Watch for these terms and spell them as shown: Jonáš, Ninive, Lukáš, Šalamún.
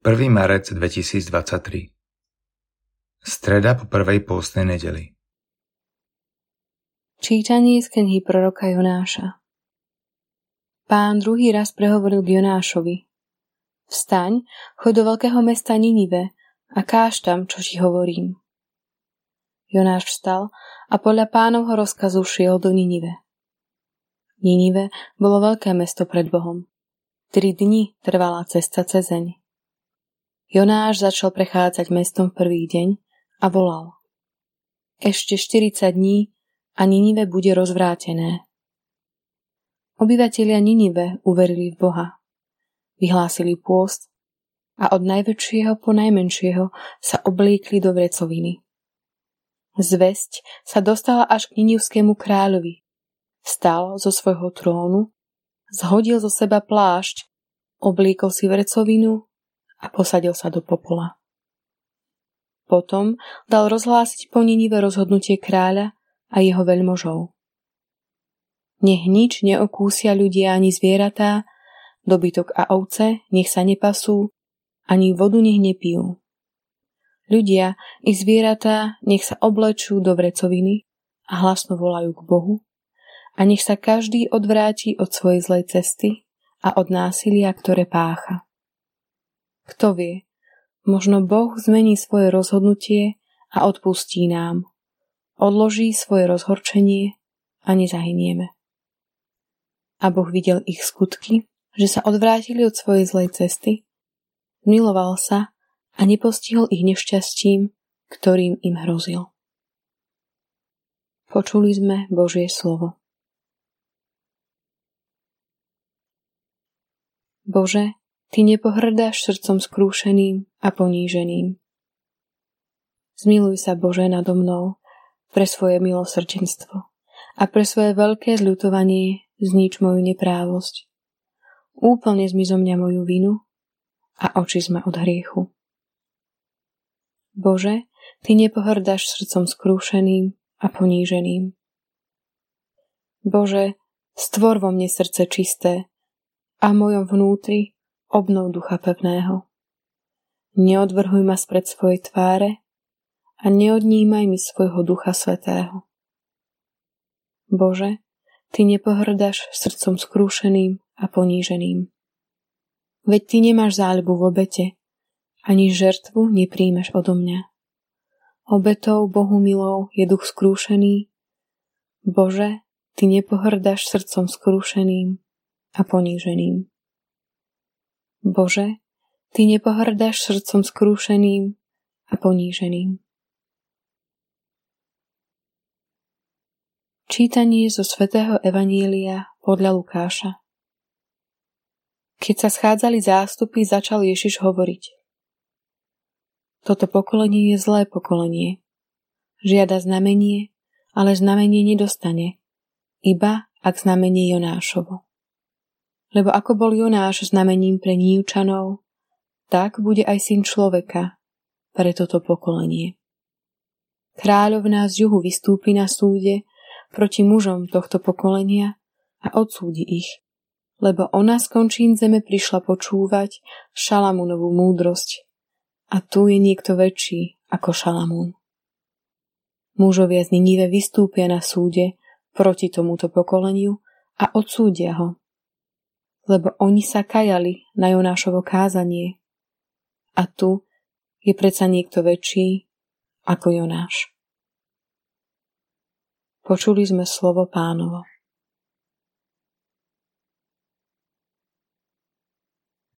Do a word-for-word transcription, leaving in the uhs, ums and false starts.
prvý marec dvetisícdvadsaťtri. Streda po prvej pôstnej nedeli. Čítanie z knihy proroka Jonáša. Pán druhý raz prehovoril k Jonášovi. Vstaň, choď do veľkého mesta Ninive a káž tam, čo ti hovorím. Jonáš vstal a podľa pánovho rozkazu šiel do Ninive. Ninive bolo veľké mesto pred Bohom. Tri dni trvala cesta cezeň. Jonáš začal prechádzať mestom v prvý deň a volal: Ešte štyridsať dní a Ninive bude rozvrátené. Obyvatelia Ninive uverili v Boha. Vyhlásili pôst a od najväčšieho po najmenšieho sa obliekli do vrecoviny. Zvesť sa dostala až k ninivskému kráľovi. Vstal zo svojho trónu, zhodil zo seba plášť, obliekol si vrecovinu a posadil sa do popola. Potom dal rozhlásiť po Ninive rozhodnutie kráľa a jeho veľmožov. Nech nič neokúsia ľudia ani zvieratá, dobytok a ovce nech sa nepasú, ani vodu nech nepijú. Ľudia i zvieratá nech sa oblečú do vrecoviny a hlasno volajú k Bohu a nech sa každý odvráti od svojej zlej cesty a od násilia, ktoré pácha. Kto vie, možno Boh zmení svoje rozhodnutie a odpustí nám. Odloží svoje rozhorčenie a nezahynieme. A Boh videl ich skutky, že sa odvrátili od svojej zlej cesty, miloval sa a nepostihol ich nešťastím, ktorým im hrozil. Počuli sme Božie slovo. Bože, Ty nepohrdáš srdcom skrúšeným a poníženým. Zmiluj sa, Bože, nado mnou pre svoje milosrdenstvo a pre svoje veľké zľutovanie znič moju neprávosť. Úplne zmizo mňa moju vinu a oči ma od hriechu. Bože, Ty nepohrdáš srdcom skrúšeným a poníženým. Bože, stvor vo mne srdce čisté a v mojom vnútri obnov ducha pevného. Neodvrhuj ma spred svojej tváre a neodnímaj mi svojho ducha svätého. Bože, Ty nepohrdáš srdcom skrúšeným a poníženým. Veď Ty nemáš záľubu v obete, ani žertvu nepríjmeš odo mňa. Obetou Bohu milou je duch skrúšený. Bože, Ty nepohrdáš srdcom skrúšeným a poníženým. Bože, Ty nepohrdáš srdcom skrúšeným a poníženým. Čítanie zo svätého evanielia podľa Lukáša. Keď sa schádzali zástupy, začal Ježiš hovoriť: Toto pokolenie je zlé pokolenie. Žiada znamenie, ale znamenie nedostane, iba ak znamenie Jonášovo. Lebo ako bol Jonáš znamením pre Nínivčanov, tak bude aj syn človeka pre toto pokolenie. Kráľovná z juhu vystúpi na súde proti mužom tohto pokolenia a odsúdi ich, lebo ona z končín zeme prišla počúvať Šalamúnovú múdrosť a tu je niekto väčší ako Šalamún. Mužovia z Ninive vystúpia na súde proti tomuto pokoleniu a odsúdia ho, lebo oni sa kajali na Jonášovo kázanie. A tu je predsa niekto väčší ako Jonáš. Počuli sme slovo Pánovo.